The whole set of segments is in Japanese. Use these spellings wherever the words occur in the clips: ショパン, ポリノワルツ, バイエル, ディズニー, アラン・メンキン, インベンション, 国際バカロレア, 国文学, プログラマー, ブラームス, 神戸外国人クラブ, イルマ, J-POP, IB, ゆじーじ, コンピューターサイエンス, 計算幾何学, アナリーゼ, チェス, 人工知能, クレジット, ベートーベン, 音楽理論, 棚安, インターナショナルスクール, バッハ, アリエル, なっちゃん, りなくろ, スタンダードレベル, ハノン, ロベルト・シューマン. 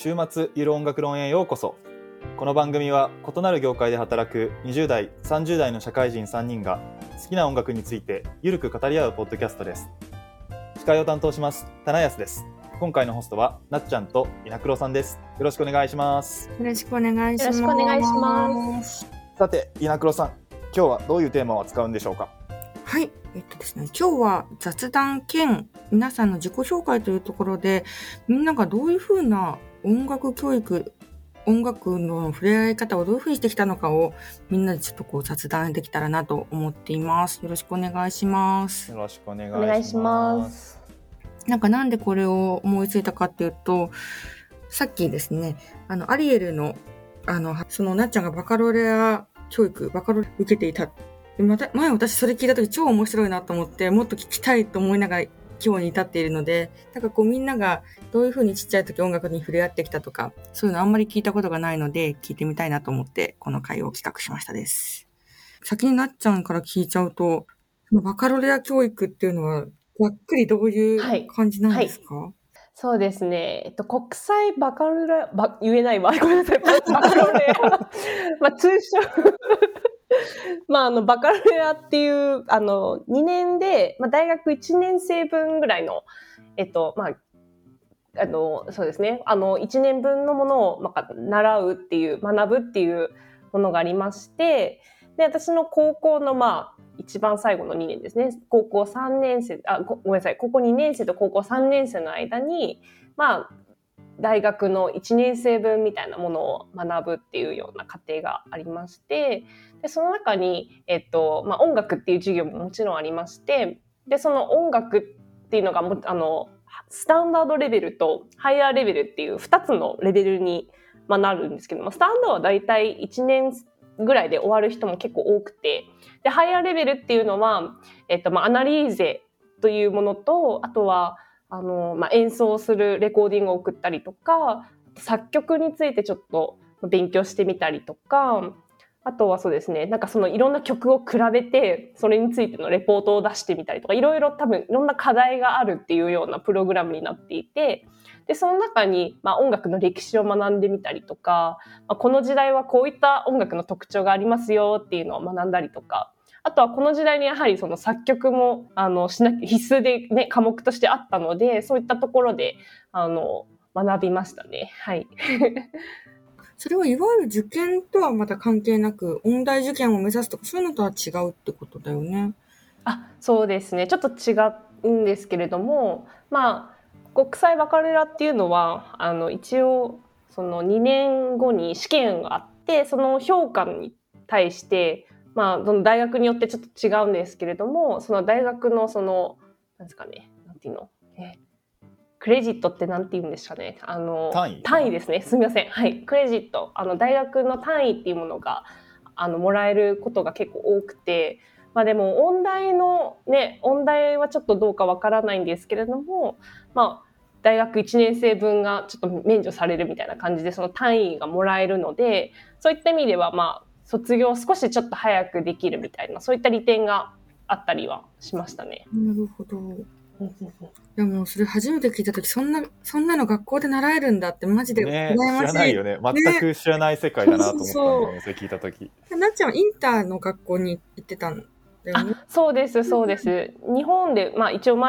週末ゆる音楽論へようこそ。この番組は異なる業界で働く20代、30代の社会人3人が好きな音楽についてゆるく語り合うポッドキャストです。司会を担当します、棚安です。今回のホストはなっちゃんと稲黒さんです。よろしくお願いします。よろしくお願いします。さて、稲黒さん、今日はどういうテーマを扱うんでしょうか？はい、ですね、今日は雑談兼皆さんの自己紹介というところで、みんながどういうふうな音楽教育、音楽の触れ合い方をどういうふうにしてきたのかをみんなでちょっとこう雑談できたらなと思っています。よろしくお願いします。よろしくお願いします。なんでこれを思いついたかっていうと、さっきですね、アリエルのそのなっちゃんがバカロレア教育、バカロレア受けていた。また前私それ聞いた時超面白いなと思って、もっと聞きたいと思いながら今日に至っているので、なんかこうみんながどういう風にちっちゃい時音楽に触れ合ってきたとか、そういうのあんまり聞いたことがないので聞いてみたいなと思ってこの回を企画しましたです。先になっちゃんから聞いちゃうと、バカロレア教育っていうのはざっくりどういう感じなんですか？はいはい、そうですね。国際バカロレア、言えないわ。ごめんなさい。バカロレア。通称まあ、バカロレアっていう、2年で、大学1年生分ぐらいの、そうですね。1年分のものを、習うっていう、学ぶっていうものがありまして、で、私の高校の、一番最後の2年ですね。高校3年生、ごめんなさい。高校2年生と高校3年生の間に、大学の1年生分みたいなものを学ぶっていうような過程がありまして、でその中に、音楽っていう授業ももちろんありまして、でその音楽っていうのがスタンダードレベルとハイヤーレベルっていう2つのレベルに、なるんですけども、スタンダードはだいたい1年ぐらいで終わる人も結構多くて、でハイヤーレベルっていうのは、アナリーゼというものと、あとは演奏するレコーディングを送ったりとか、作曲についてちょっと勉強してみたりとか、あとはそうですね、そのいろんな曲を比べてそれについてのレポートを出してみたりとか、いろいろ多分いろんな課題があるっていうようなプログラムになっていて、でその中に、音楽の歴史を学んでみたりとか、この時代はこういった音楽の特徴がありますよっていうのを学んだりとか、あとはこの時代にやはりその作曲も必須で、ね、科目としてあったので、そういったところで学びましたね。はい。それはいわゆる受験とはまた関係なく、音大受験を目指すとかそういうのとは違うってことだよね。あ、そうですね。ちょっと違うんですけれども、国際バカロレアっていうのは一応その2年後に試験があって、その評価に対してその大学によってちょっと違うんですけれども、その大学のその何ですかね、なんていうの、クレジットってなんて言うんですかね、単位ですね。すみません。はい、クレジット、大学の単位っていうものがもらえることが結構多くて、でも音大はちょっとどうかわからないんですけれども、大学1年生分がちょっと免除されるみたいな感じで、その単位がもらえるので、そういった意味では卒業を少しちょっと早くできるみたいな、そういった利点があったりはしましたね。なるほど。でもそれ初めて聞いたとき、そんなの学校で習えるんだってマジで羨ましい。知らないよね。全く知らない世界だなと思ったので、それ聞いたとき。なっちゃんはインターの学校に行ってたんだよね。そうです、そうです。日本で、一応生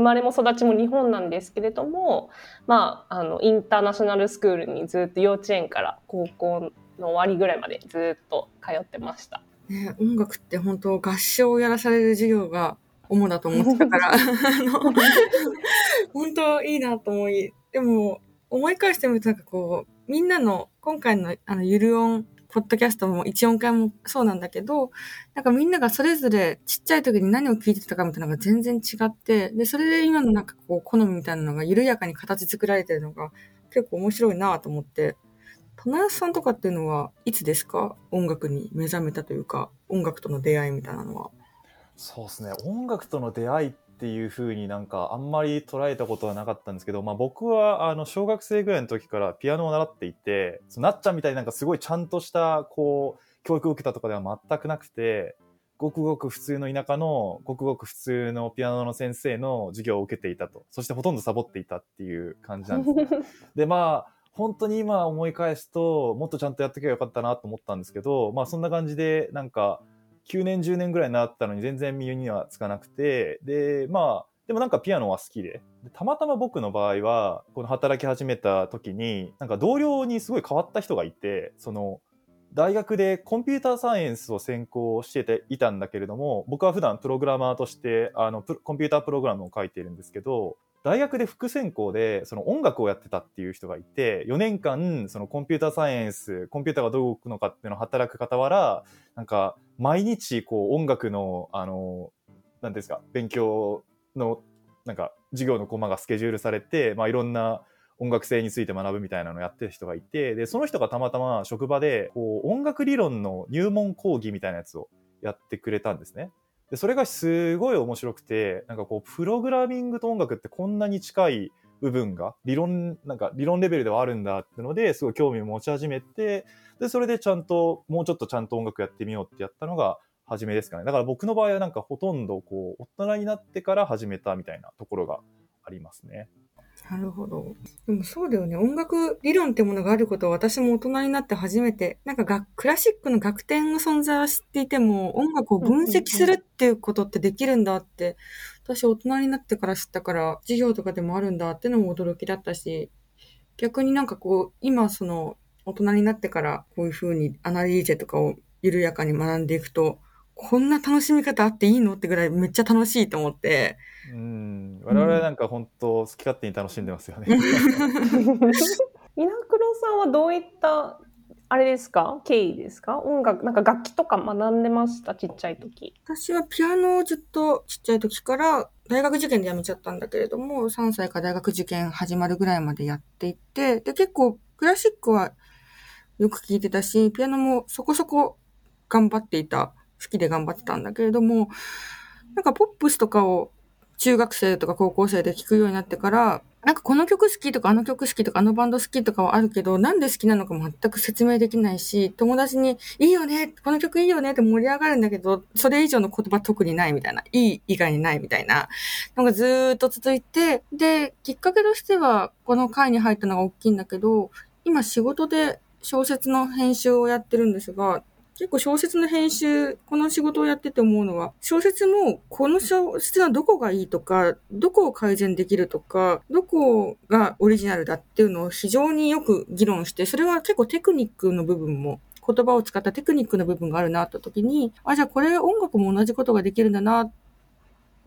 まれも育ちも日本なんですけれども、インターナショナルスクールにずっと幼稚園から高校の終わりぐらいまでずっと通ってました、ね。音楽って本当合唱をやらされる授業が主だと思ってたから本当いいなと思い、でも思い返してみるとみんなの今回のゆる音ポッドキャストも1音階もそうなんだけど、みんながそれぞれちっちゃい時に何を聞いてたかみたいなのが全然違って、でそれで今の好みみたいなのが緩やかに形作られてるのが結構面白いなと思って。棚安さんとかっていうのはいつですか？音楽に目覚めたというか、音楽との出会いみたいなのは。そうですね。音楽との出会いっていう風にあんまり捉えたことはなかったんですけど、僕は小学生ぐらいの時からピアノを習っていて、なっちゃんみたいにすごいちゃんとした教育を受けたとかでは全くなくて、ごくごく普通の田舎のごくごく普通のピアノの先生の授業を受けていたと。そしてほとんどサボっていたっていう感じなんですね。で本当に今思い返すともっとちゃんとやっておけばよかったなと思ったんですけど、まあそんな感じでなんか9年10年ぐらいになったのに全然身にはつかなくて、でまあでもなんかピアノは好きで、たまたま僕の場合はこの働き始めた時になんか同僚にすごい変わった人がいて、その大学でコンピューターサイエンスを専攻していたんだけれども、僕は普段プログラマーとしてコンピュータープログラムを書いているんですけど、大学で副専攻でその音楽をやってたっていう人がいて、4年間そのコンピューターサイエンス、コンピューターがどう動くのかっていうのを働く傍ら、なんか毎日こう音楽のなんですか、勉強のなんか授業のコマがスケジュールされて、まあいろんな音楽性について学ぶみたいなのをやってる人がいて、でその人がたまたま職場でこう音楽理論の入門講義みたいなやつをやってくれたんですね。でそれがすごい面白くて、なんかこうプログラミングと音楽ってこんなに近い部分がなんか理論レベルではあるんだっていうのですごい興味を持ち始めて、でそれでちゃんともうちょっとちゃんと音楽やってみようってやったのが初めですかね。だから僕の場合はなんかほとんどこう大人になってから始めたみたいなところがありますね。なるほど。でもそうだよね。音楽理論ってものがあることを私も大人になって初めて、なんかクラシックの楽典の存在は知っていても、音楽を分析するっていうことってできるんだって、私大人になってから知ったから、授業とかでもあるんだってのも驚きだったし、逆になんかこう、今その大人になってからこういう風にアナリーゼとかを緩やかに学んでいくと、こんな楽しみ方あっていいのってぐらいめっちゃ楽しいと思って、我々なんか本当好き勝手に楽しんでますよね。稲黒さんはどういったあれですか、経緯ですか、音楽なんか楽器とか学んでました？ちっちゃい時。私はピアノをずっとちっちゃい時から、大学受験でやめちゃったんだけれども3歳から大学受験始まるぐらいまでやっていて、で結構クラシックはよく聴いてたし、ピアノもそこそこ頑張っていた、好きで頑張ってたんだけれども、なんかポップスとかを中学生とか高校生で聴くようになってから、なんかこの曲好きとかあの曲好きとかあのバンド好きとかはあるけど、なんで好きなのか全く説明できないし、友達にいいよね、この曲いいよねって盛り上がるんだけど、それ以上の言葉特にないみたいな、いい以外にないみたいなのがずーっと続いて、できっかけとしてはこの会に入ったのが大きいんだけど、今仕事で小説の編集をやってるんですが、結構小説の編集、この仕事をやってて思うのは、小説もこの小説のどこがいいとか、どこを改善できるとか、どこがオリジナルだっていうのを非常によく議論して、それは結構テクニックの部分も、言葉を使ったテクニックの部分があるなって時に、あ、じゃあこれ音楽も同じことができるんだな、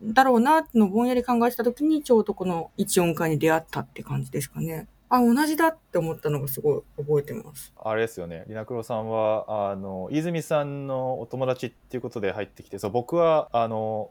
だろうなってのをぼんやり考えてた時に、ちょうどこの一音会に出会ったって感じですかね。あ、同じだって思ったのがすごい覚えてます。あれですよね、りなくろさんは泉さんのお友達っていうことで入ってきて、そう、僕は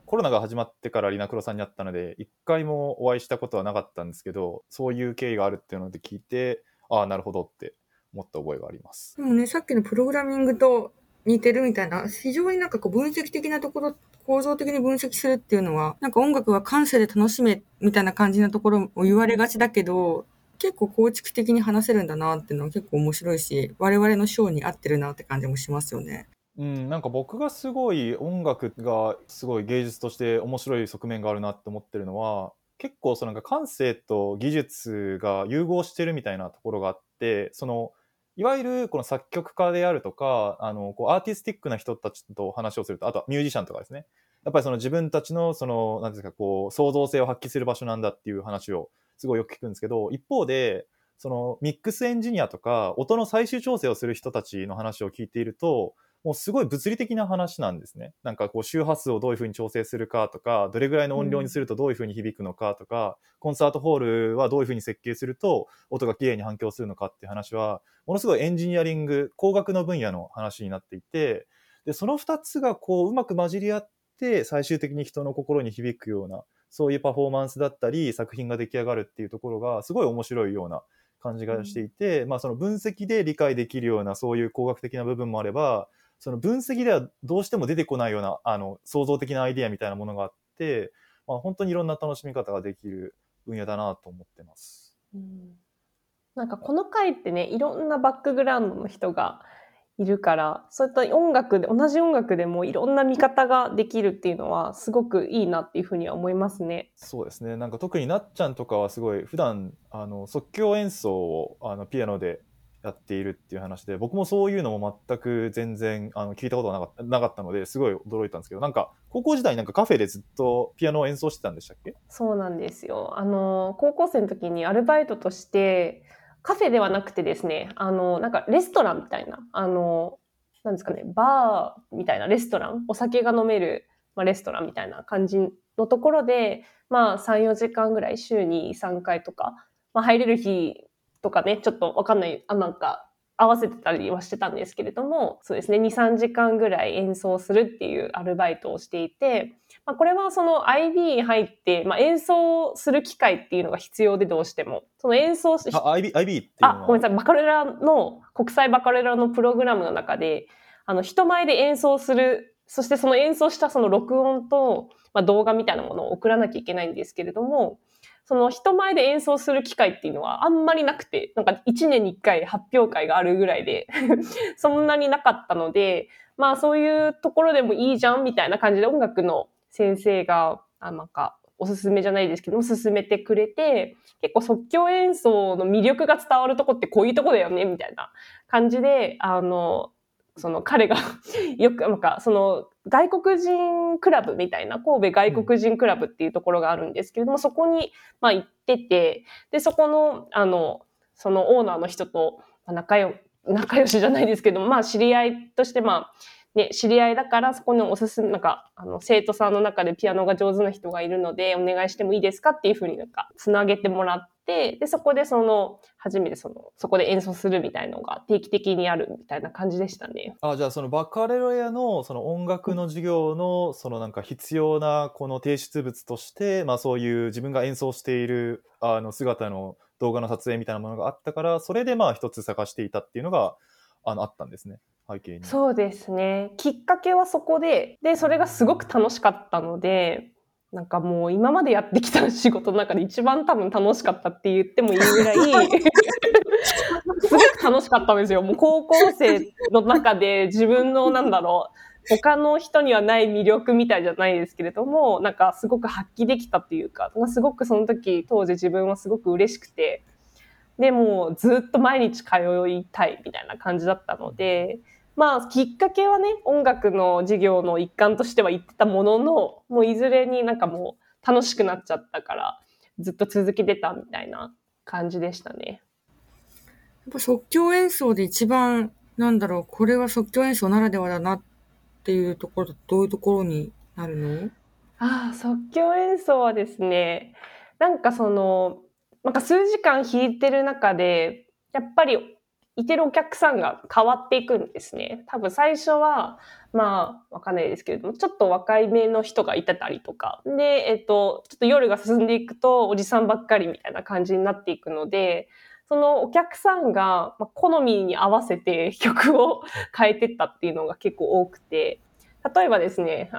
コロナが始まってからりなくろさんに会ったので一回もお会いしたことはなかったんですけど、そういう経緯があるっていうので聞いて、ああなるほどって思った覚えがあります。でもね、さっきのプログラミングと似てるみたいな、非常になんかこう分析的なところ、構造的に分析するっていうのは、なんか音楽は感性で楽しめみたいな感じなところを言われがちだけど、結構構築的に話せるんだなっていうのは結構面白いし、我々のショーに合ってるなって感じもしますよね。うん、なんか僕がすごい音楽がすごい芸術として面白い側面があるなって思ってるのは、結構そのなんか感性と技術が融合してるみたいなところがあって、そのいわゆるこの作曲家であるとかこうアーティスティックな人たちと話をすると、あとはミュージシャンとかですね、やっぱりその自分たちのそのなんですか、こう創造性を発揮する場所なんだっていう話をすごいよく聞くんですけど、一方でそのミックスエンジニアとか音の最終調整をする人たちの話を聞いていると、もうすごい物理的な話なんですね。なんかこう周波数をどういうふうに調整するかとか、どれぐらいの音量にするとどういうふうに響くのかとか、コンサートホールはどういうふうに設計すると音がきれいに反響するのかっていう話は、ものすごいエンジニアリング、工学の分野の話になっていて、でその2つがこううまく混じり合って最終的に人の心に響くような、そういうパフォーマンスだったり作品が出来上がるっていうところがすごい面白いような感じがしていて、まあその分析で理解できるようなそういう工学的な部分もあれば、その分析ではどうしても出てこないような創造的なアイディアみたいなものがあって、まあ、本当にいろんな楽しみ方ができる分野だなと思ってます。なんかこの回ってね、いろんなバックグラウンドの人がいるから、そういった音楽で、同じ音楽でもいろんな見方ができるっていうのはすごくいいなっていうふうには思いますね。そうですね。なんか特になっちゃんとかはすごい普段即興演奏をピアノでやっているっていう話で、僕もそういうのも全く全然聞いたことがなかったのですごい驚いたんですけど、なんか高校時代なんかカフェでずっとピアノを演奏してたんでしたっけ？そうなんですよ。高校生の時にアルバイトとしてカフェではなくてですね、なんかレストランみたいな、なんですかね、バーみたいなレストラン、お酒が飲める、まあ、レストランみたいな感じのところで、まあ、3、4時間ぐらい週に3回とか、まあ、入れる日とかね、ちょっとわかんない、なんか合わせてたりはしてたんですけれども、そうですね、2、3時間ぐらい演奏するっていうアルバイトをしていて、まあ、これはその IB に入って、まあ、演奏する機会っていうのが必要で、どうしてもその演奏し IB っていうのは、ごめんなさい、バカレラの国際バカレラのプログラムの中で人前で演奏する、そしてその演奏したその録音と、まあ、動画みたいなものを送らなきゃいけないんですけれども、その人前で演奏する機会っていうのはあんまりなくて、なんか1年に1回発表会があるぐらいでそんなになかったので、まあそういうところでもいいじゃんみたいな感じで音楽の先生がなんかおすすめじゃないですけども勧めてくれて、結構即興演奏の魅力が伝わるとこってこういうとこだよねみたいな感じで、その彼がよくなんかその外国人クラブみたいな、神戸外国人クラブっていうところがあるんですけれども、そこにまあ行ってて、でそこのそのオーナーの人と仲良しじゃないですけども、まあ知り合いとして、まあね、知り合いだから、そこのおすすめ、なんか生徒さんの中でピアノが上手な人がいるのでお願いしてもいいですかっていうふうになんかつなげてもらって、でそこでその初めてそこで演奏するみたいのが定期的にあるみたいな感じでしたね。あ、じゃあそのバカレロ屋のその音楽の授業のそのなんか必要なこの提出物として、まあそういう自分が演奏している姿の動画の撮影みたいなものがあったから、それでまあ一つ探していたっていうのがあったんですね。背景に。そうですね。きっかけはそこで、でそれがすごく楽しかったので、なんかもう今までやってきた仕事の中で一番多分楽しかったって言ってもいいぐらいすごく楽しかったんですよ。もう高校生の中で自分のなんだろう、他の人にはない魅力みたいじゃないですけれども、なんかすごく発揮できたというか、すごくその時当時自分はすごく嬉しくて、でもうずっと毎日通いたいみたいな感じだったので、まあきっかけはね、音楽の授業の一環としては行ってたものの、もういずれになんかもう楽しくなっちゃったからずっと続けてたみたいな感じでしたね。やっぱ即興演奏で一番なんだろう、これは即興演奏ならではだなっていうところ、どういうところになるの？ああ、即興演奏はですね、なんかそのなんか数時間弾いてる中でやっぱりいてるお客さんが変わっていくんですね。多分最初はまあわかんないですけれども、ちょっと若い目の人がいてたりとかで、ちょっと夜が進んでいくとおじさんばっかりみたいな感じになっていくので、そのお客さんが好みに合わせて曲を変えてったっていうのが結構多くて、例えばですね、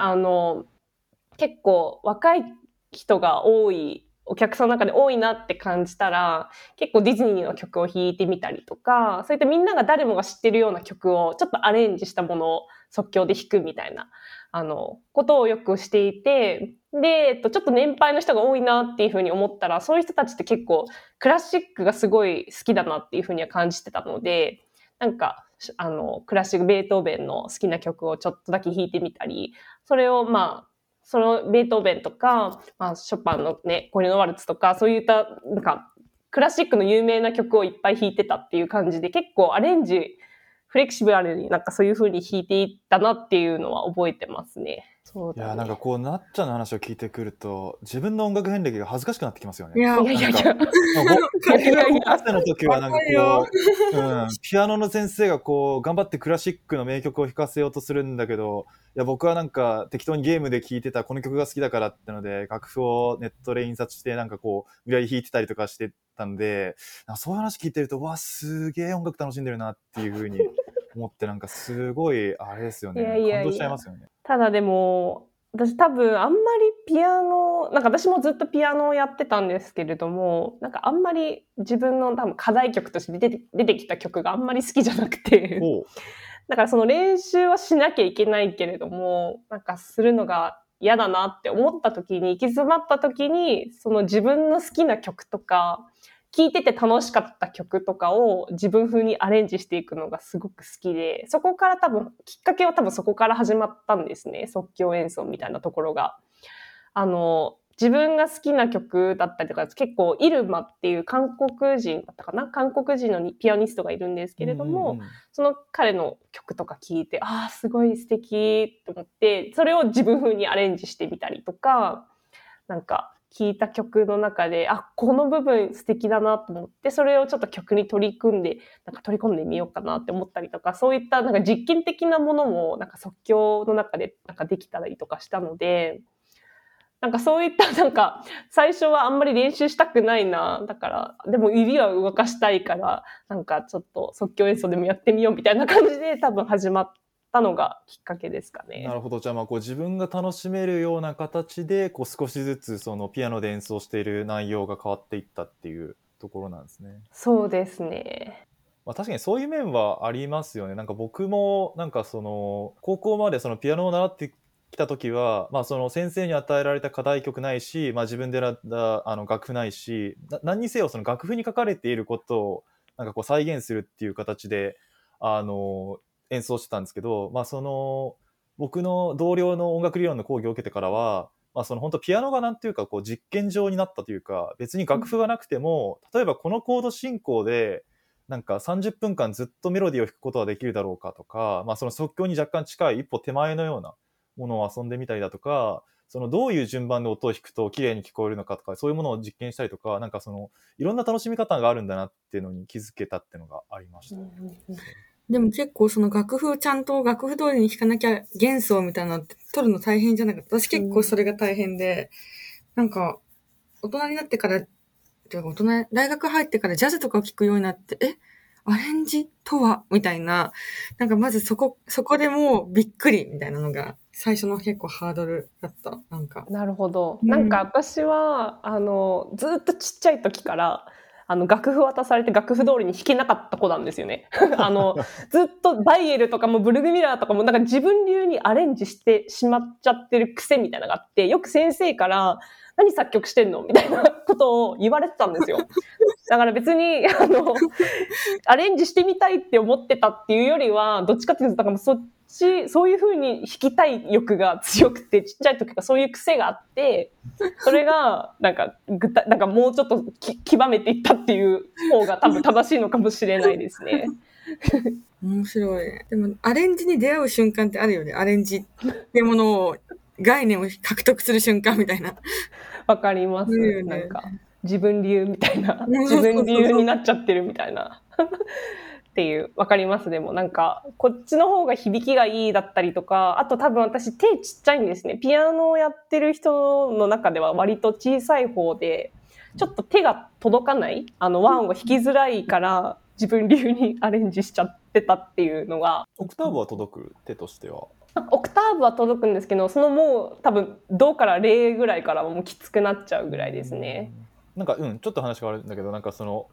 結構若い人が多い、お客さんの中で多いなって感じたら、結構ディズニーの曲を弾いてみたりとか、そういったみんなが誰もが知ってるような曲をちょっとアレンジしたものを即興で弾くみたいなことをよくしていて、で、ちょっと年配の人が多いなっていうふうに思ったら、そういう人たちって結構クラシックがすごい好きだなっていうふうには感じてたので、なんかクラシック、ベートーベンの好きな曲をちょっとだけ弾いてみたり、それをまあそのベートーベンとか、まあ、ショパンのね、ポリノワルツとか、そういったなんかクラシックの有名な曲をいっぱい弾いてたっていう感じで、結構アレンジ、フレキシブルになんかそういう風に弾いていったなっていうのは覚えてますね。そうだね。いや、なんかこうなっちゃんの話を聞いてくると、自分の音楽遍歴が恥ずかしくなってきますよね。いやいやいや。高校生の時はなんかこう、ピアノの先生がこう頑張ってクラシックの名曲を弾かせようとするんだけど、いや僕はなんか適当にゲームで聴いてたこの曲が好きだからってので楽譜をネットで印刷してなんかこう無理やり弾いてたりとかしてたんで、なんかそういう話聞いてると、わあすげえ音楽楽しんでるなっていう風に思って、なんかすごいあれですよね。感動しちゃいますよね。ただでも私多分あんまりピアノ、なんか私もずっとピアノをやってたんですけれども、なんかあんまり自分の多分課題曲として出てきた曲があんまり好きじゃなくてだからその練習はしなきゃいけないけれども、なんかするのが嫌だなって思った時に、行き詰まった時に、その自分の好きな曲とか、聴いてて楽しかった曲とかを自分風にアレンジしていくのがすごく好きで、そこから多分、きっかけは多分そこから始まったんですね。即興演奏みたいなところが。自分が好きな曲だったりとか、結構イルマっていう韓国人だったかな、韓国人のピアニストがいるんですけれども、その彼の曲とか聴いて、ああすごい素敵と思って、それを自分風にアレンジしてみたりとか、なんか聴いた曲の中で、あ、この部分素敵だなと思って、それをちょっと曲に取り込んでみようかなって思ったりとか、そういったなんか実験的なものもなんか即興の中でなんかできたりとかしたので、なんかそういったなんか最初はあんまり練習したくないな、だからでも指は動かしたいから、なんかちょっと即興演奏でもやってみようみたいな感じで多分始まったのがきっかけですかね。なるほど。じゃあ、まあこう自分が楽しめるような形でこう少しずつそのピアノで演奏している内容が変わっていったっていうところなんですね。そうですね。まあ、確かにそういう面はありますよね。なんか僕もなんかその高校までそのピアノを習って来た時は、まあ、その先生に与えられた課題曲ないし、まあ、自分で選んだ楽譜ないし、何にせよその楽譜に書かれていることをなんかこう再現するっていう形で演奏してたんですけど、まあ、その僕の同僚の音楽理論の講義を受けてからは、まあ、その本当ピアノがなんていうかこう実験場になったというか、別に楽譜がなくても、例えばこのコード進行でなんか30分間ずっとメロディーを弾くことはできるだろうかとか、まあ、その即興に若干近い一歩手前のようなものを遊んでみたりだとか、そのどういう順番で音を弾くと綺麗に聞こえるのかとか、そういうものを実験したりとか、なんかそのいろんな楽しみ方があるんだなっていうのに気づけたっていうのがありました、ね。でも結構その楽譜ちゃんと楽譜通りに弾かなきゃ幻想みたいなのって取るの大変じゃないか。私結構それが大変で、なんか大人になってからっていうか大学入ってからジャズとかを聴くようになって、アレンジとはみたいな、なんかまずそこでもうびっくりみたいなのが最初の結構ハードルだった。なんかなるほど、なんか私はずっとちっちゃい時から楽譜渡されて楽譜通りに弾けなかった子なんですよね。ずっとバイエルとかもブルグミラーとかもなんか自分流にアレンジしてしまっちゃってる癖みたいなのがあって、よく先生から何作曲してんのみたいなことを言われてたんですよ。だから別にアレンジしてみたいって思ってたっていうよりは、どっちかっていうとなんかそういう風に弾きたい欲が強くて、ちっちゃい時からそういう癖があって、それがなんかもうちょっと極めていったっていう方が多分正しいのかもしれないですね。面白い。でもアレンジに出会う瞬間ってあるよね。アレンジってものを概念を獲得する瞬間みたいな。わかります、ね。なんか自分流みたいな、自分流になっちゃってるみたいな。っていう、わかります。でもなんかこっちの方が響きがいいだったりとか、あと多分私手ちっちゃいんですね。ピアノをやってる人の中では割と小さい方で、ちょっと手が届かない和音を弾きづらいから自分流にアレンジしちゃってたっていうのが。オクターブは届く、手としてはオクターブは届くんですけど、そのもう多分ドからレぐらいからはもうきつくなっちゃうぐらいですね。なんかちょっと話があるんだけど、なんかその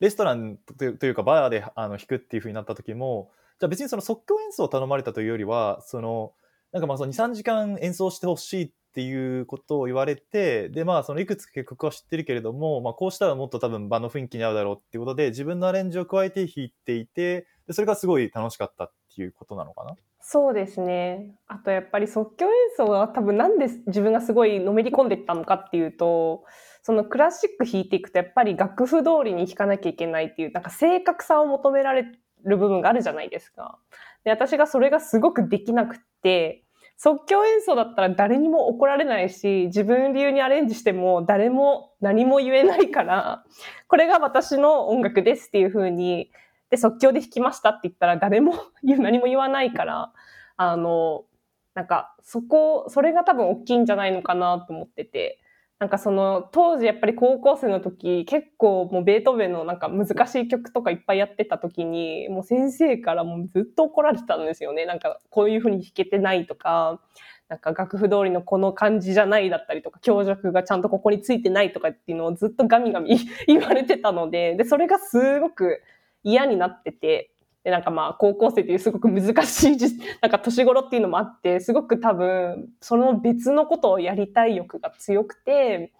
レストランというかバーで弾くっていう風になった時も、じゃあ別にその即興演奏を頼まれたというよりは、そのなんかまあその 2,3 時間演奏してほしいっていうことを言われて、でまあそのいくつか曲は知ってるけれども、まあ、こうしたらもっと多分場の雰囲気に合うだろうっていうことで自分のアレンジを加えて弾いていて、でそれがすごい楽しかったっていうことなのかな。そうですね。あとやっぱり即興演奏は多分なんで自分がすごいのめり込んでいったのかっていうと、そのクラシック弾いていくとやっぱり楽譜通りに弾かなきゃいけないっていうなんか正確さを求められる部分があるじゃないですか。で、私がそれがすごくできなくって、即興演奏だったら誰にも怒られないし、自分流にアレンジしても誰も何も言えないから、これが私の音楽ですっていう風に、で即興で弾きましたって言ったら誰も何も言わないから、なんかそれが多分大きいんじゃないのかなと思ってて、なんかその当時やっぱり高校生の時、結構もうベートーベンのなんか難しい曲とかいっぱいやってた時に、もう先生からもうずっと怒られてたんですよね。なんかこういう風に弾けてないとか、なんか楽譜通りのこの感じじゃないだったりとか、強弱がちゃんとここについてないとかっていうのをずっとガミガミ言われてたので、それがすごく嫌になってて、でなんかまあ高校生っていうすごく難しいなんか年頃っていうのもあって、すごく多分その別のことをやりたい欲が強くて、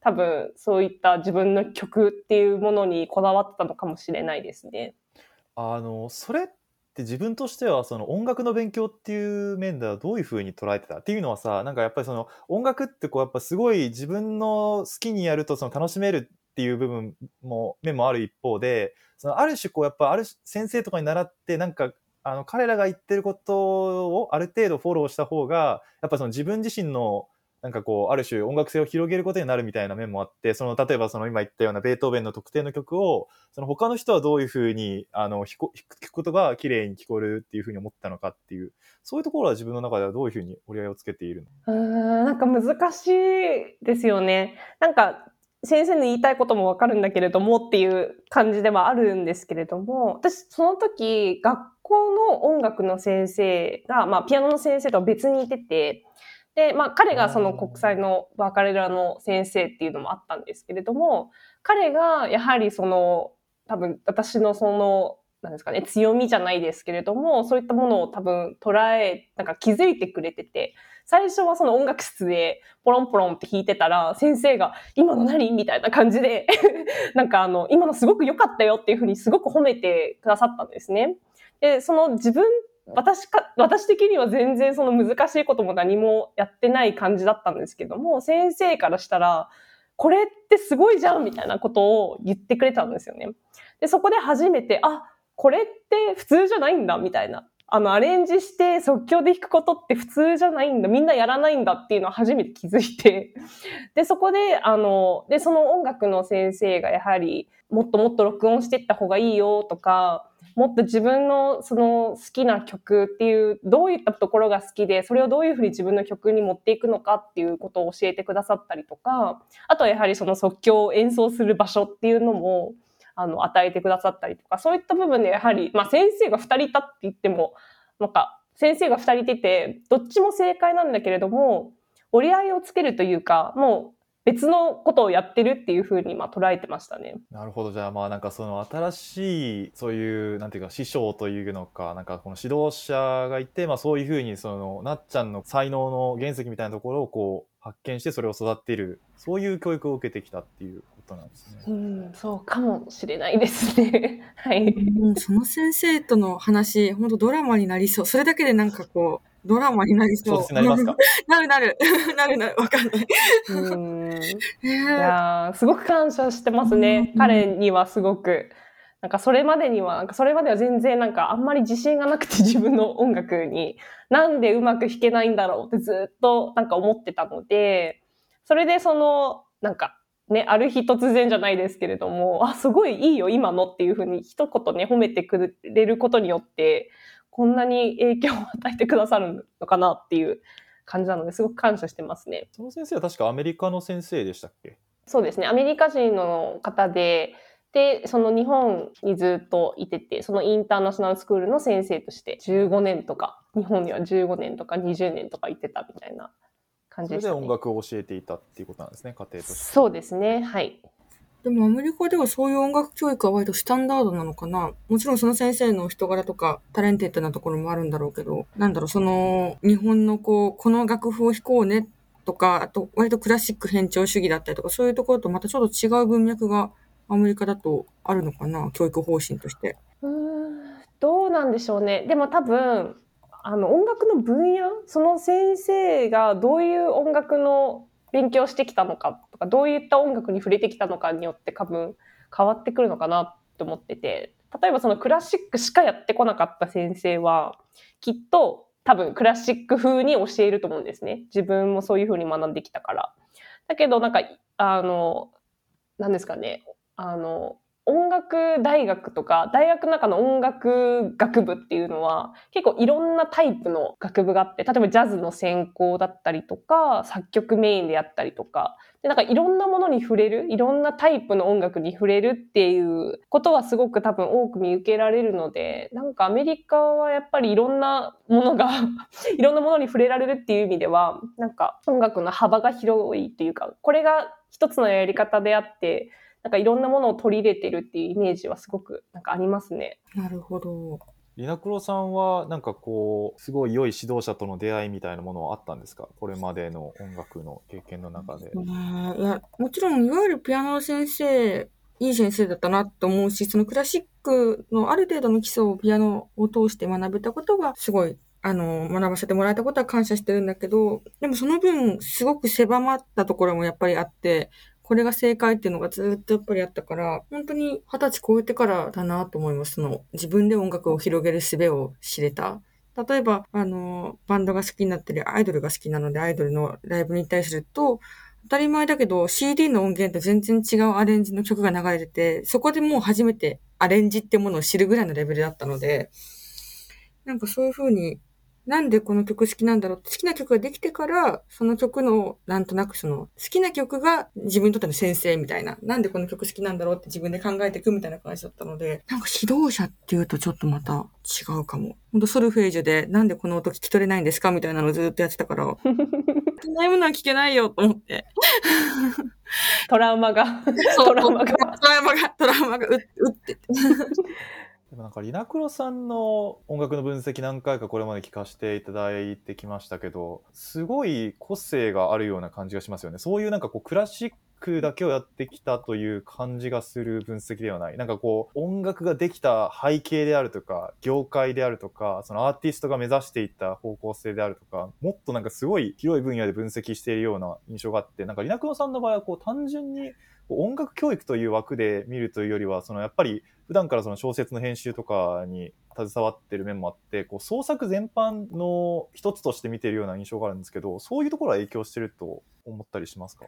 多分そういった自分の曲っていうものにこだわってたのかもしれないですね。それって自分としてはその音楽の勉強っていう面ではどういう風に捉えてたっていうのはさ、なんかやっぱりその音楽ってこうやっぱすごい自分の好きにやるとその楽しめるっていう部分も面もある一方で、そのある種こうやっぱある先生とかに習ってなんか彼らが言ってることをある程度フォローした方がやっぱその自分自身のなんかこうある種音楽性を広げることになるみたいな面もあって、その例えばその今言ったようなベートーベンの特定の曲をその他の人はどういうふうに弾くことが綺麗に聞こえるっていうふうに思ったのかっていう、そういうところは自分の中ではどういうふうに折り合いをつけているの？なんか難しいですよね。なんか先生の言いたいことも分かるんだけれどもっていう感じではあるんですけれども、私その時学校の音楽の先生が、まあ、ピアノの先生とは別にいてて、で、まあ、彼がその国際のバカレラの先生っていうのもあったんですけれども、彼がやはりその多分私のそのなんですかね、強みじゃないですけれども、そういったものを多分なんか気づいてくれてて、最初はその音楽室でポロンポロンって弾いてたら先生が今の何みたいな感じでなんか今のすごく良かったよっていうふうにすごく褒めてくださったんですね。で、その私的には全然その難しいことも何もやってない感じだったんですけども、先生からしたらこれってすごいじゃんみたいなことを言ってくれたんですよね。で、そこで初めてこれって普通じゃないんだみたいな、アレンジして即興で弾くことって普通じゃないんだ、みんなやらないんだっていうのを初めて気づいて、でそこでその音楽の先生がやはりもっともっと録音していった方がいいよとか、もっと自分のその好きな曲っていうどういったところが好きで、それをどういうふうに自分の曲に持っていくのかっていうことを教えてくださったりとか、あとはやはりその即興を演奏する場所っていうのも与えてくださったりとか、そういった部分でやはり、まあ、先生が2人いたって言っても、なんか先生が2人いててどっちも正解なんだけれども、折り合いをつけるというか、もう別のことをやってるっていう風に捉えてましたね。なるほど。じゃあまあなんかその新しいそういうなんていうか師匠というのか、なんかこの指導者がいて、まあそういう風にそのなっちゃんの才能の原石みたいなところをこう発見してそれを育てる、そういう教育を受けてきたっていうことなんですね。うん、そうかもしれないですね、はい、その先生との話本当ドラマになりそう。それだけでなんかこうドラマになりそう。そうなりますか？なるわかんない。いやすごく感謝してますね、彼には。すごくなんかそれまでは全然なんかあんまり自信がなくて、自分の音楽になんでうまく弾けないんだろうってずっとなんか思ってたので、それでそのなんかね、ある日突然じゃないですけれども、すごいいいよ今のっていうふうに一言ね、褒めてくれることによってこんなに影響を与えてくださるのかなっていう感じなので、すごく感謝してますね。その先生は確かアメリカの先生でしたっけ？そうですね、アメリカ人の方で、でその日本にずっといてて、そのインターナショナルスクールの先生として15年とか、日本には15年とか20年とかいてたみたいな感じでしたね。それで音楽を教えていたっていうことなんですね、家庭として。そうですね、はい。でもアメリカではそういう音楽教育は割とスタンダードなのかな。もちろんその先生の人柄とかタレンテッドなところもあるんだろうけど、なんだろう、その日本のこの楽譜を弾こうねとか、あと割とクラシック偏重主義だったりとか、そういうところとまたちょっと違う文脈がアメリカだとあるのかな、教育方針として。どうなんでしょうね。でも多分音楽の分野、その先生がどういう音楽の勉強してきたのかとか、どういった音楽に触れてきたのかによって多分変わってくるのかなと思ってて、例えばそのクラシックしかやってこなかった先生はきっと多分クラシック風に教えると思うんですね、自分もそういう風に学んできたから。だけどなんかなんですかね、音楽大学とか大学の中の音楽学部っていうのは結構いろんなタイプの学部があって、例えばジャズの専攻だったりとか作曲メインでやったりとかで、なんかいろんなものに触れる、いろんなタイプの音楽に触れるっていうことはすごく多分多く見受けられるので、なんかアメリカはやっぱりいろんなものに触れられるっていう意味では、なんか音楽の幅が広いというか、これが一つのやり方であってなんかいろんなものを取り入れてるっていうイメージはすごくなんかありますね。なるほど。リナクロさんはなんかこうすごい良い指導者との出会いみたいなものはあったんですか、これまでの音楽の経験の中で。いや、もちろんいわゆるピアノの先生、いい先生だったなと思うし、そのクラシックのある程度の基礎をピアノを通して学べたことがすごい学ばせてもらえたことは感謝してるんだけど、でもその分すごく狭まったところもやっぱりあって、これが正解っていうのがずっとやっぱりあったから、本当に20歳超えてからだなと思います。その自分で音楽を広げる術を知れた。例えばバンドが好きになったりアイドルが好きなのでアイドルのライブに行ったりすると、当たり前だけど CD の音源と全然違うアレンジの曲が流れてて、そこでもう初めてアレンジってものを知るぐらいのレベルだったので、なんかそういう風になんでこの曲好きなんだろうって、好きな曲ができてから、その曲の、なんとなくその、好きな曲が自分にとっての先生みたいな、なんでこの曲好きなんだろうって自分で考えていくみたいな感じだったので、なんか指導者っていうとちょっとまた違うかも。ほんとソルフェージュで、なんでこの音聞き取れないんですかみたいなのをずっとやってたから、聞けないものは聞けないよと思って。トラウマがうって。なんかリナクロさんの音楽の分析何回かこれまで聞かせていただいてきましたけど、すごい個性があるような感じがしますよね。そういうなんかこうクラシックだけをやってきたという感じがする分析ではない、なんかこう音楽ができた背景であるとか業界であるとか、そのアーティストが目指していった方向性であるとか、もっとなんかすごい広い分野で分析しているような印象があって、なんかリナクロさんの場合はこう単純に音楽教育という枠で見るというよりは、そのやっぱり普段からその小説の編集とかに携わってる面もあって、こう創作全般の一つとして見てるような印象があるんですけど、そういうところは影響してると思ったりしますか？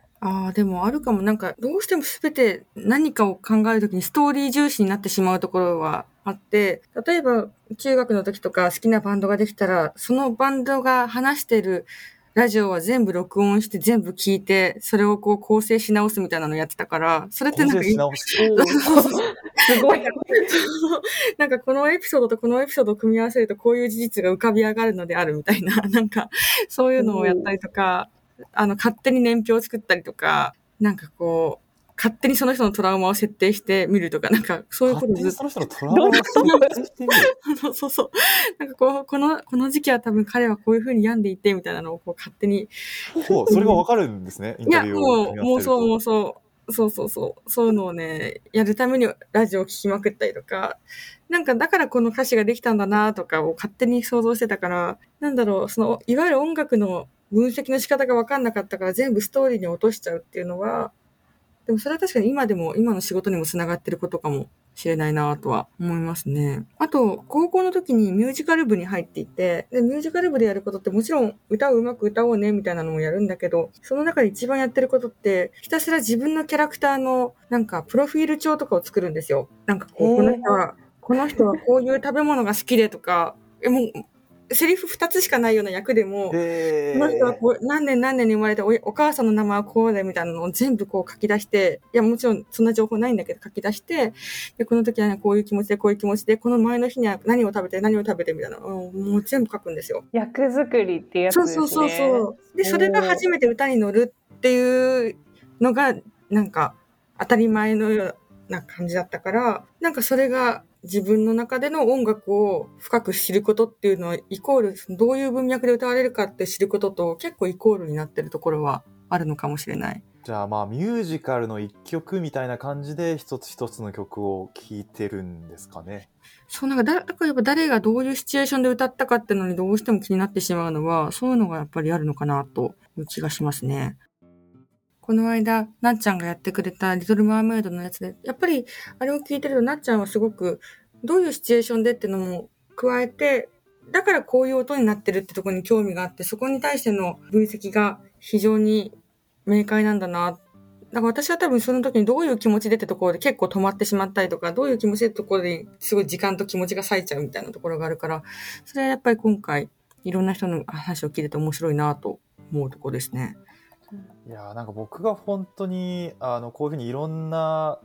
でもあるかも。なんかどうしても全て何かを考えるときにストーリー重視になってしまうところはあって、例えば中学の時とか好きなバンドができたら、そのバンドが話してるラジオは全部録音して全部聞いて、それをこう構成し直すみたいなのやってたから、それってなんかすごいなんかこのエピソードとこのエピソードを組み合わせるとこういう事実が浮かび上がるのであるみたいな、なんかそういうのをやったりとか、勝手に年表を作ったりとか、なんかこう勝手にその人のトラウマを設定してみるとか、なんかそういうことずっと。勝手にその人のトラウマを設定してみる。そう。なんかこう、この時期は多分彼はこういう風に病んでいてみたいなのをこう勝手に。それがわかるんですね。インタビューを。いや、もうそう。そう。そういうのをね、やるためにラジオを聞きまくったりとか、なんかだからこの歌詞ができたんだなとかを勝手に想像してたから、なんだろう、その、いわゆる音楽の分析の仕方がわかんなかったから全部ストーリーに落としちゃうっていうのは、でもそれは確かに今の仕事にもつながってることかもしれないなとは思いますね。あと、高校の時にミュージカル部に入っていて、でミュージカル部でやることってもちろん歌をうまく歌おうねみたいなのもやるんだけど、その中で一番やってることって、ひたすら自分のキャラクターのなんかプロフィール帳とかを作るんですよ。なんかこう、この人はこういう食べ物が好きでとか、もう、セリフ2つしかないような役でも、この人はこう何年に生まれて お母さんの名前はこうでみたいなのを全部こう書き出して、いやもちろんそんな情報ないんだけど書き出して、でこの時は、ね、こういう気持ちで、この前の日には何を食べてみたいなのをもう全部書くんですよ。役作りってやつですね。そう。で、それが初めて歌に乗るっていうのが、なんか当たり前のような感じだったから、なんかそれが、自分の中での音楽を深く知ることっていうのはイコールどういう文脈で歌われるかって知ることと結構イコールになってるところはあるのかもしれない。じゃあまあミュージカルの一曲みたいな感じで一つ一つの曲を聴いてるんですかね。そうなんかだからやっぱ誰がどういうシチュエーションで歌ったかっていうのにどうしても気になってしまうのはそういうのがやっぱりあるのかなという気がしますね。この間、なっちゃんがやってくれたリトルマーメイドのやつで、やっぱりあれを聞いてるとなっちゃんはすごくどういうシチュエーションでってのも加えて、だからこういう音になってるってところに興味があって、そこに対しての分析が非常に明快なんだな。だから私は多分その時にどういう気持ちでってところで結構止まってしまったりとか、どういう気持ちでってところですごい時間と気持ちが割いちゃうみたいなところがあるから、それはやっぱり今回いろんな人の話を聞いてて面白いなと思うところですね。いやなんか僕が本当にこういうふうにいろんな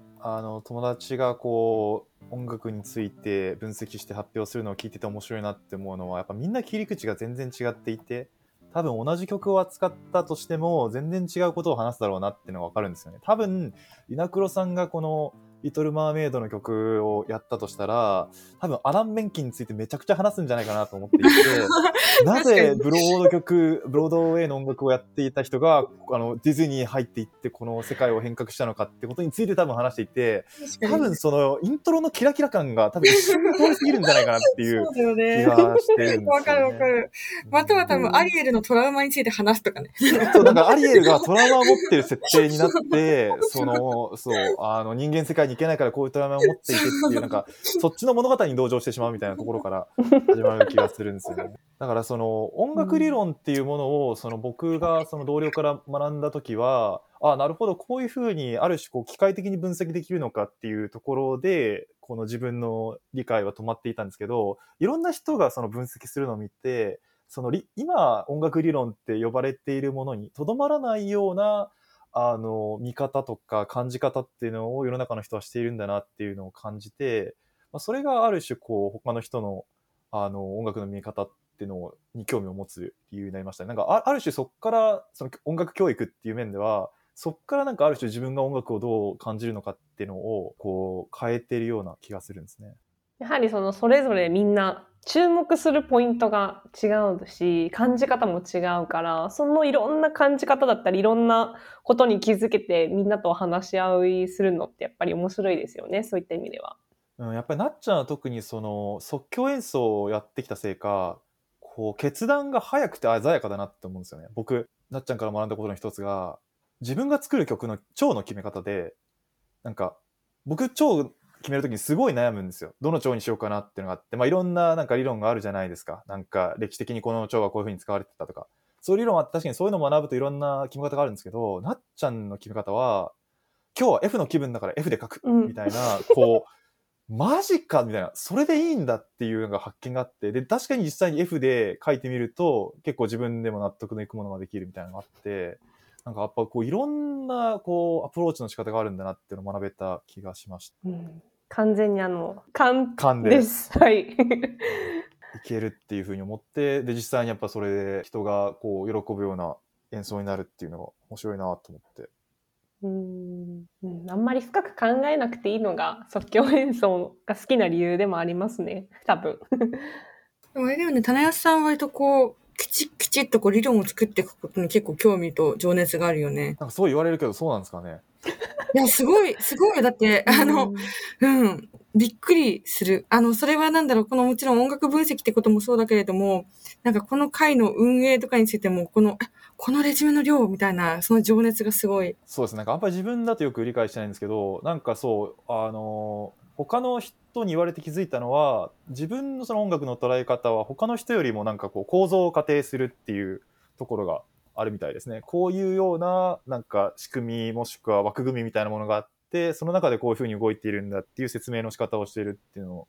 友達がこう音楽について分析して発表するのを聞いてて面白いなって思うのはやっぱみんな切り口が全然違っていて多分同じ曲を扱ったとしても全然違うことを話すだろうなってのが分かるんですよね。多分稲黒さんがこのリトルマーメイドの曲をやったとしたら、多分アラン・メンキンについてめちゃくちゃ話すんじゃないかなと思っていて、なぜブロードウェイの音楽をやっていた人がディズニー入っていってこの世界を変革したのかってことについて多分話していて、多分そのイントロのキラキラ感が多分一瞬で通り過ぎるんじゃないかなっていう気がしてるんですよね。わかるわかる。または多分アリエルのトラウマについて話すとかね。そう、なんかアリエルがトラウマを持ってる設定になって、人間世界にいけないからこういうトラウマを持っていてっていう、なんかそっちの物語に同情してしまうみたいなところから始まる気がするんですよね。だからその音楽理論っていうものを僕がその同僚から学んだ時は、あ、なるほど、こういうふうにある種こう機械的に分析できるのかっていうところでこの自分の理解は止まっていたんですけど、いろんな人がその分析するのを見て、今音楽理論って呼ばれているものにとどまらないような見方とか感じ方っていうのを世の中の人はしているんだなっていうのを感じて、それがある種こう他の人の音楽の見方っていうのに興味を持つ理由になりましたね。なんかある種そっからその音楽教育っていう面では、そっからなんかある種自分が音楽をどう感じるのかっていうのをこう変えているような気がするんですね。やはりそれぞれみんな注目するポイントが違うし、感じ方も違うから、そのいろんな感じ方だったりいろんなことに気づけてみんなと話し合いするのってやっぱり面白いですよね、そういった意味では。やっぱりなっちゃんは特に即興演奏をやってきたせいか、こう決断が早くて鮮やかだなって思うんですよね。僕、なっちゃんから学んだことの一つが、自分が作る曲の調の決め方で、なんか僕調決めるときにすごい悩むんですよ。どの調にしようかなっていうのがあって、いろんな、 なんか理論があるじゃないですか。なんか歴史的にこの調はこういう風に使われてたとか、そういう理論は確かにそういうのを学ぶといろんな決め方があるんですけど、なっちゃんの決め方は、今日は F の気分だから F で書くみたいな、こうマジかみたいな、それでいいんだっていうのが発見があって、で確かに実際に F で書いてみると結構自分でも納得のいくものができるみたいなのがあって、なんかやっぱこういろんなこうアプローチの仕方があるんだなっていうのを学べた気がしました。完全に勘です。はい。いけるっていうふうに思って、で実際にやっぱそれで人がこう喜ぶような演奏になるっていうのが面白いなと思って。あんまり深く考えなくていいのが即興演奏が好きな理由でもありますね。多分。でもあれだよね、棚安さんは割とこう。きちっとこう理論を作っていくことに結構興味と情熱があるよね。なんかそう言われるけど、そうなんですかね。いや、すごいよ。だって、びっくりする。それはなんだろう、もちろん音楽分析ってこともそうだけれども、なんかこの回の運営とかについても、このレジュメの量みたいな、その情熱がすごい。そうですね。なんかあんまり自分だとよく理解してないんですけど、なんかそう、他の人に言われて気づいたのは、自分のその音楽の捉え方は他の人よりもなんかこう構造を仮定するっていうところがあるみたいですね。こういうようななんか仕組みもしくは枠組みみたいなものがあって、その中でこういうふうに動いているんだっていう説明の仕方をしているっていうのを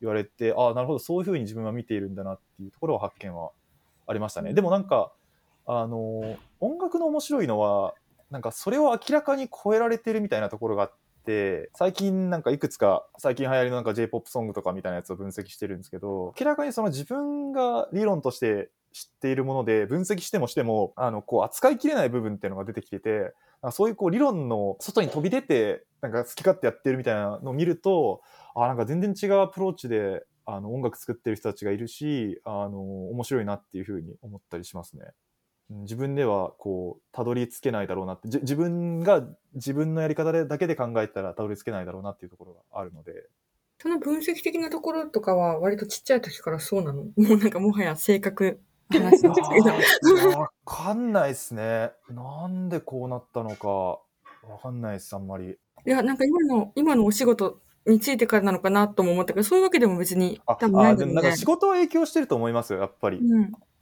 言われて、ああなるほど、そういうふうに自分は見ているんだなっていうところを発見はありましたね。でもなんか音楽の面白いのはなんかそれを明らかに超えられているみたいなところがあって、いくつか最近流行りのなんか J-POP ソングとかみたいなやつを分析してるんですけど、明らかにその自分が理論として知っているもので分析してもこう扱いきれない部分っていうのが出てきてて、そういうこう理論の外に飛び出てなんか好き勝手やってるみたいなのを見ると、あ、なんか全然違うアプローチで音楽作ってる人たちがいるし、面白いなっていうふうに思ったりしますね。自分ではこうたどり着けないだろうなって、自分が自分のやり方だけで考えたらたどり着けないだろうなっていうところがあるので、その分析的なところとかは割とちっちゃい時からそうなの？もうなんかもはや性格話なんですけど分かんないですね。なんでこうなったのか分かんないです、あんまり。いや、なんか今のお仕事についてからなのかなとも思ったけど、そういうわけでも別に多分ないので。なんか仕事は影響してると思いますよ、やっぱり。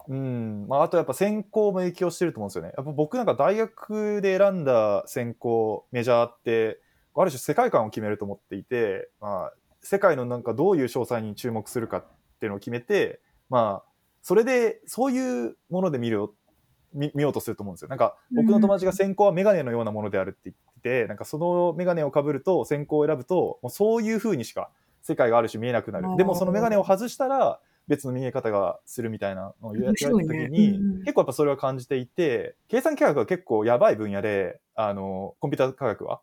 あとやっぱ専攻も影響してると思うんですよね。やっぱ僕なんか大学で選んだ専攻、メジャーってある種世界観を決めると思っていて、世界のなんかどういう詳細に注目するかっていうのを決めて、それでそういうもので見ようとすると思うんですよ。なんか僕の友達が専攻はメガネのようなものであるって言ってて、なんかそのメガネをかぶると、専攻を選ぶともうそういう風にしか世界がある種見えなくなる。でもそのメガネを外したら別の見え方がするみたいなのを言われた時に、結構やっぱそれは感じていて、計算幾何学は結構やばい分野で、コンピュータ科学は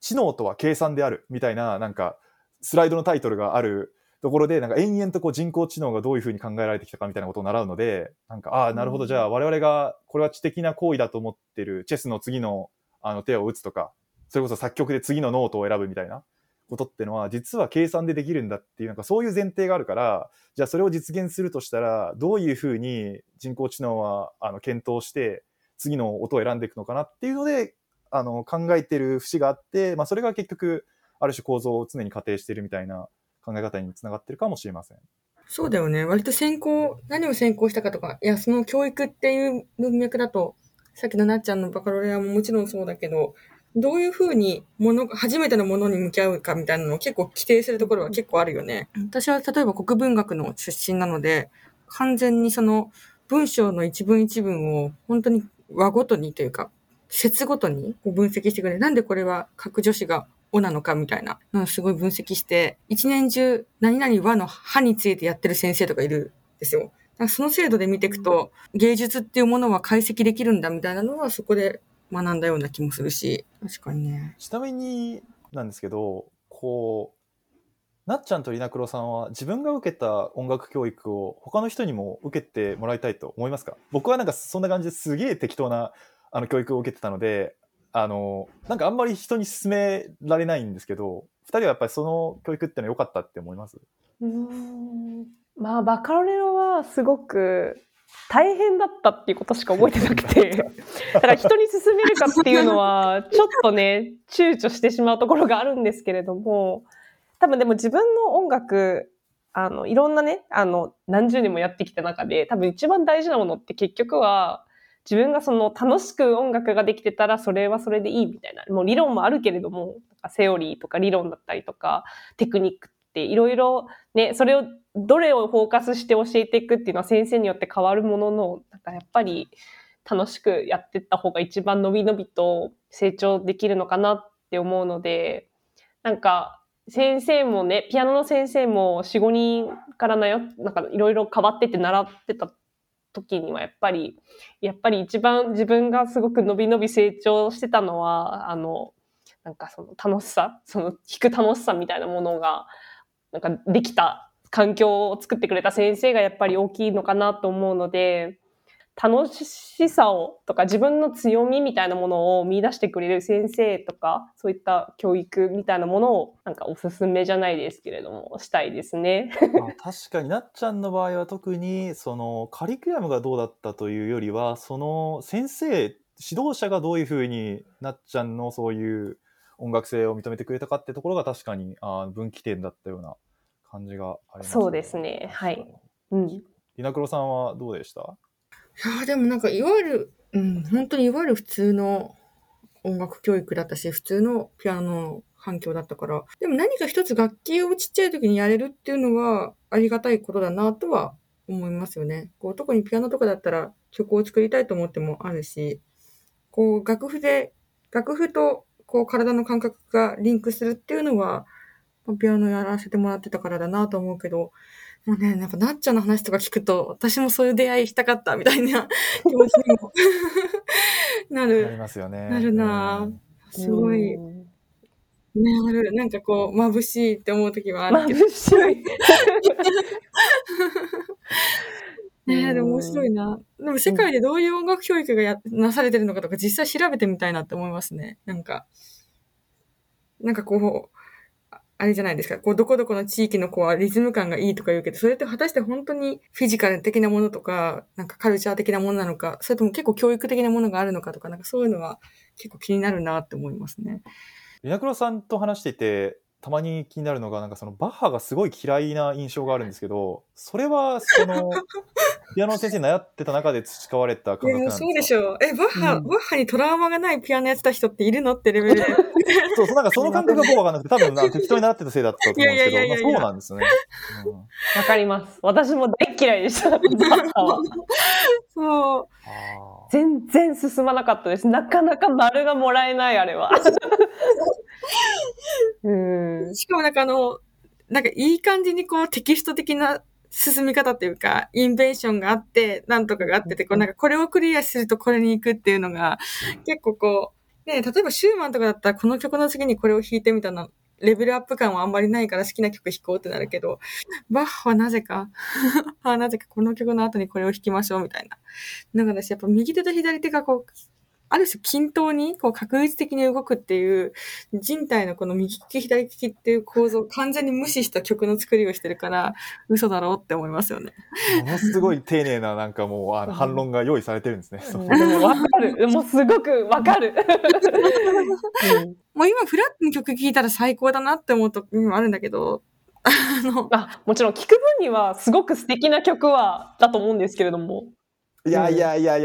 知能とは計算であるみたいな、なんかスライドのタイトルがあるところで、なんか延々とこう人工知能がどういうふうに考えられてきたかみたいなことを習うので、なんかああなるほど、じゃあ我々がこれは知的な行為だと思ってるチェスの次の手を打つとか、それこそ作曲で次のノートを選ぶみたいなことってのは実は計算でできるんだっていう、なんかそういう前提があるから、じゃあそれを実現するとしたらどういうふうに人工知能は検討して次の音を選んでいくのかなっていうので考えてる節があって、まあ、それが結局ある種構造を常に仮定しているみたいな考え方につながってるかもしれません。そうだよね。割と何を専攻したかとか、いやその教育っていう文脈だと、さっきのなっちゃんのバカロレアももちろんそうだけど、どういうふうに初めてのものに向き合うかみたいなのを結構規定するところは結構あるよね。私は例えば国文学の出身なので、完全にその文章の一文一文を本当に和ごとにというか、節ごとに分析してくれる。なんでこれは各助詞がおなのかみたいなのをすごい分析して、一年中何々和の歯についてやってる先生とかいるんですよ。その制度で見ていくと、芸術っていうものは解析できるんだみたいなのはそこで学んだような気もするし、確かにね。ちなみになんですけど、なっちゃんとりなくろさんは自分が受けた音楽教育を他の人にも受けてもらいたいと思いますか？僕はなんかそんな感じですげえ適当な教育を受けてたので、なんかあんまり人に勧められないんですけど、2人はやっぱりその教育ってのは良かったって思います？まあバカロレロはすごく大変だったっていうことしか覚えてなくてだから人に勧めるかっていうのはちょっとね躊躇してしまうところがあるんですけれども、多分でも自分の音楽いろんなね何十年もやってきた中で、多分一番大事なものって結局は自分がその楽しく音楽ができてたらそれはそれでいいみたいな、もう理論もあるけれども、セオリーとか理論だったりとかテクニックっていろいろね、それをどれをフォーカスして教えていくっていうのは先生によって変わるものの、なんかやっぱり楽しくやってった方が一番のびのびと成長できるのかなって思うので、なんか先生もね、ピアノの先生も 4,5 人からなんかいろいろ変わってて習ってた時にはやっぱり一番自分がすごくのびのび成長してたのは、なんかその楽しさ、その弾く楽しさみたいなものがなんかできた環境を作ってくれた先生がやっぱり大きいのかなと思うので、楽しさをとか自分の強みみたいなものを見出してくれる先生とか、そういった教育みたいなものをなんかおすすめじゃないですけれどもしたいですね。確かになっちゃんの場合は特にそのカリキュラムがどうだったというよりは、その先生指導者がどういうふうになっちゃんのそういう音楽性を認めてくれたかってところが確かに分岐点だったような感じがありますね。そうですね、はい、うん、りなくろさんはどうでした？いやでもなんかいわゆる、本当にいわゆる普通の音楽教育だったし、普通のピアノの環境だったから、でも何か一つ楽器をちっちゃい時にやれるっていうのはありがたいことだなとは思いますよね。特にピアノとかだったら曲を作りたいと思ってもあるし、楽譜と体の感覚がリンクするっていうのはピアノやらせてもらってたからだなと思うけど、もうね、なんかなっちゃんの話とか聞くと、私もそういう出会いしたかったみたいな気持ちにもなりますよね。なるな、すごい。なる、なんか眩しいって思う時はあるけど。眩しい。でも面白いな。でも世界でどういう音楽教育がなされてるのかとか、実際調べてみたいなって思いますね。なんかあれじゃないですか。どこどこの地域の子はリズム感がいいとか言うけど、それって果たして本当にフィジカル的なものとか、なんかカルチャー的なものなのか、それとも結構教育的なものがあるのかとか、なんかそういうのは結構気になるなって思いますね。りなくろさんと話していて、たまに気になるのが、なんかそのバッハがすごい嫌いな印象があるんですけど、それはそのピアノの先生に習ってた中で培われた感覚なんですか？そうでしょう。バッハにトラウマがないピアノやってた人っているのってレベルでそうそう、なんかその感覚が僕は分からなくて、多分適当に習ってたせいだったと思うんですけど、そうなんですね。わかります。私も大嫌いでしたバッハは。そう、全然進まなかったです。なかなか丸がもらえない、あれは。しかもなんかなんかいい感じにこうテキスト的な進み方というか、インベンションがあって、なんとかがあってて、こうなんかこれをクリアするとこれに行くっていうのが、結構こう、ね、例えばシューマンとかだったらこの曲の次にこれを弾いてみたの、レベルアップ感はあんまりないから好きな曲弾こうってなるけど、バッハはなぜかこの曲の後にこれを弾きましょうみたいな。だから私やっぱ右手と左手がこう、ある種均等にこう確率的に動くっていう人体のこの右利き左利きっていう構造を完全に無視した曲の作りをしてるから嘘だろうって思いますよね。ものすごい丁寧ななんかもう反論が用意されてるんですね。そうでも分かる、もうすごく分かるもう今フラットの曲聴いたら最高だなって思う時もあるんだけどもちろん聴く分にはすごく素敵な曲はだと思うんですけれども、いや、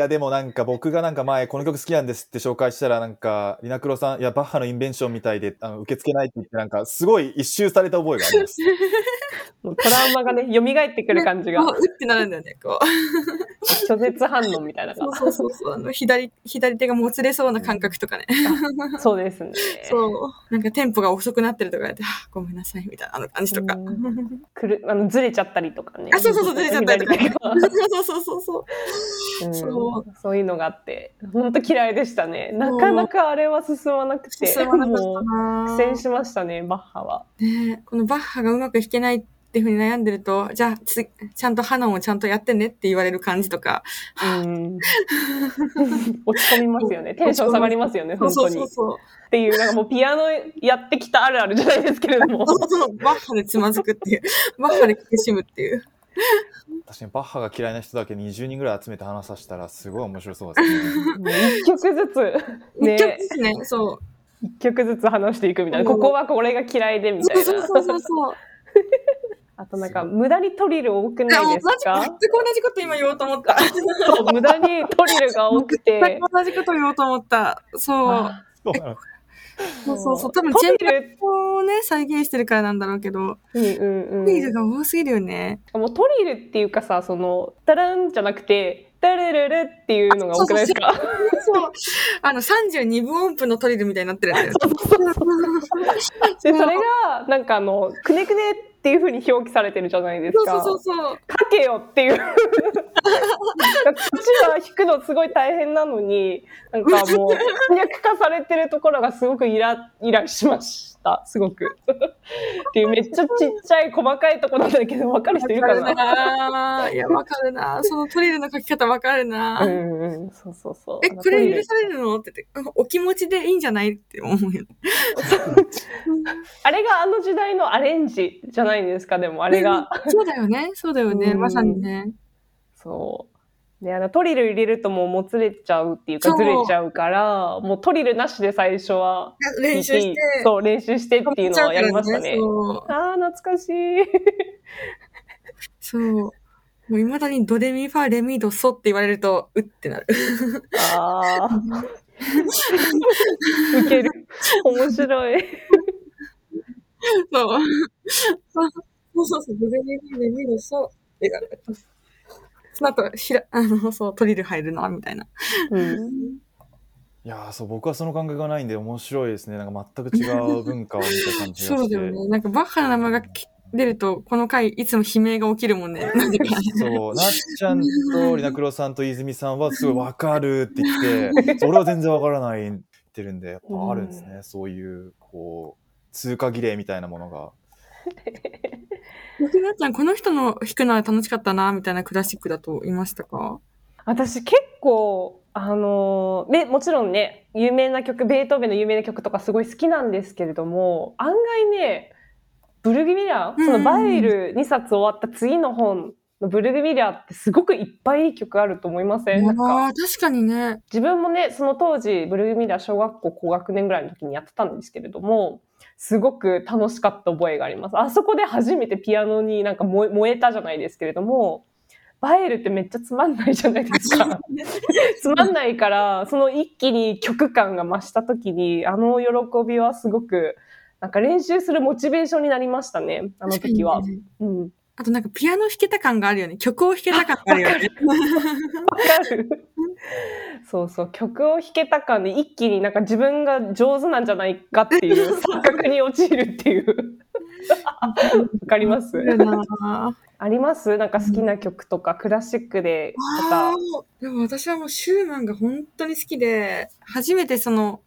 でもなんか僕がなんか前この曲好きなんですって紹介したらなんかリナクロさん、いやバッハのインベンションみたいで受け付けないって言ってなんかすごい一周された覚えがありますもうトラウマがね蘇ってくる感じが、ね、うってなるんだよねこう拒絶反応みたいな感じそう左手がもつれそうな感覚とかねそうですね、そうなんかテンポが遅くなってるとかやって、ごめんなさいみたいな感じとかずれちゃったりとかね、そうずれちゃったりとかそういうのがあって本当嫌いでしたね。なかなかあれは進まなくて苦戦しましたねバッハは、ね、このバッハがうまく弾けないっていう風に悩んでると、じゃあちゃんとハノンをちゃんとやってねって言われる感じとか、落ち込みますよね。テンション下がりますよね本当に。そうっていうなんかもうピアノやってきたあるあるじゃないですけれども、バッハでつまずくっていうバッハで苦しむっていう。確かにバッハが嫌いな人だけ20人ぐらい集めて話させたらすごい面白そうですね。1曲ずつ、ね、1曲ずつね、そう1曲ずつ話していくみたいな、ここはこれが嫌いでみたいな、そうあとなんか無駄にトリル多くないですか？全く同じこと今言おうと思った無駄にトリルが多くて全く同じこと言おうと思った。そう多分チェンピルをね再現してるからなんだろうけど、トリルが多すぎるよね。もうトリルっていうかさ、そのタランじゃなくてタルルルっていうのが多くないですか？そう32分音符のトリルみたいになってるんだよでそれがなんかくねくねっていう風に表記されてるじゃないですか。書けよっていうこっちは弾くのすごい大変なのになんかもう翻訳化されてるところがすごくイラしましたすごくっていうめっちゃちっちゃい細かいとこなんだけど分かる人いるかな。いや分かるな、そのトリルの書き方分かるな。そうこれ許されるのって言ってお気持ちでいいんじゃないって思うよあれがあの時代のアレンジじゃないですか。でもあれがそうだよねまさにね。そうでトリル入れるともつれちゃうっていうかずれちゃうから、もうトリルなしで最初は練習してっていうのはやりましたね。懐かしいそうもう未だにドレミファレミドソって言われるとうってなるウケる、面白いそうドレミファレミドソって言われるとその後トリル入るなみたいな、いやそう僕はその感覚がないんで面白いですね。なんか全く違う文化を見た感じがしてそうだよね。なんかバッハの名前が出るとこの回いつも悲鳴が起きるもんね。そうなっちゃんとリナクロさんと泉さんはすごい分かるって言って俺は全然分からないってるんで、やっぱあるんですね、そういうこう通過儀礼みたいなものがなっちゃんこの人の弾くのは楽しかったなみたいなクラシックだといましたか？私結構もちろんね有名な曲ベートーベンの有名な曲とかすごい好きなんですけれども、案外ねブルグミラー、そのバイエル2冊終わった次の本のブルグミラーってすごくいっぱいいい曲あると思いません？なんか確かにね、自分もねその当時ブルグミラー小学校高学年ぐらいの時にやってたんですけれども、すごく楽しかった覚えがあります。あそこで初めてピアノになんか燃えたじゃないですけれども、バイエルってめっちゃつまんないじゃないですかつまんないからその一気に曲感が増した時に喜びはすごくなんか練習するモチベーションになりましたね、あの時は、あとなんかピアノ弾けた感があるよね、曲を弾けた感があるよねわかるそう曲を弾けた感で一気になんか自分が上手なんじゃないかっていう錯覚に陥るっていうわかりますあります？なんか好きな曲とか、クラシックでとか。でも私はもうシューマンが本当に好きで、初めてシュー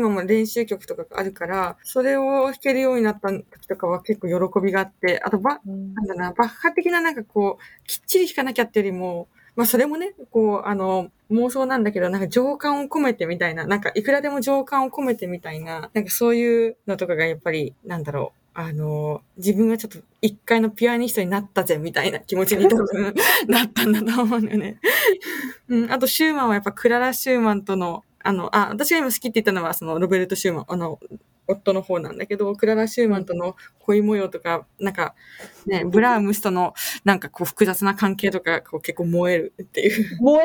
マンも練習曲とかがあるから、それを弾けるようになった時とかは結構喜びがあって、あとバッハ的ななんかこう、きっちり弾かなきゃってよりも、まあそれもね、こう、妄想なんだけど、なんか情感を込めてみたいな、なんかいくらでも情感を込めてみたいな、なんかそういうのとかがやっぱり、なんだろう。自分がちょっと一回のピアニストになったぜみたいな気持ちに多分なったんだと思うんだよね、うん。あとシューマンはやっぱクララ・シューマンとの、私が今好きって言ったのはロベルト・シューマン、夫の方なんだけど、クララ・シューマンとの恋模様とか、なんかね、ブラームスとのなんかこう複雑な関係とか、こう結構燃えるっていう。燃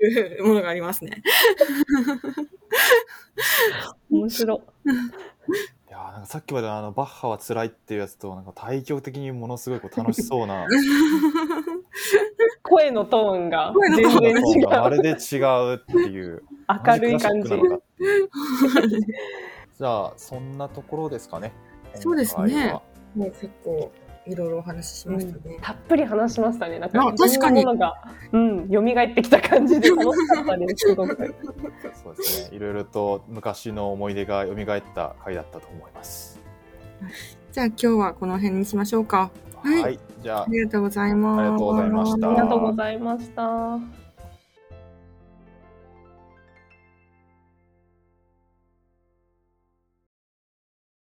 えるものがありますね。面白。いやなんかさっきまでバッハは辛いっていうやつとなんか対極的にものすごいこう楽しそうな声のトーンが全然違う、まるで違うっていう明るい感じじゃあそんなところですかね。そうですね、もう結構いろいろお話ししましたね、うん、たっぷり話しましたね。なんか確かに、うん、蘇ってきた感じで楽しかったですすごくそうですね、いろいろと昔の思い出が蘇った回だったと思います。じゃあ今日はこの辺にしましょうか。はい、じゃあありがとうございます。ありがとうございました。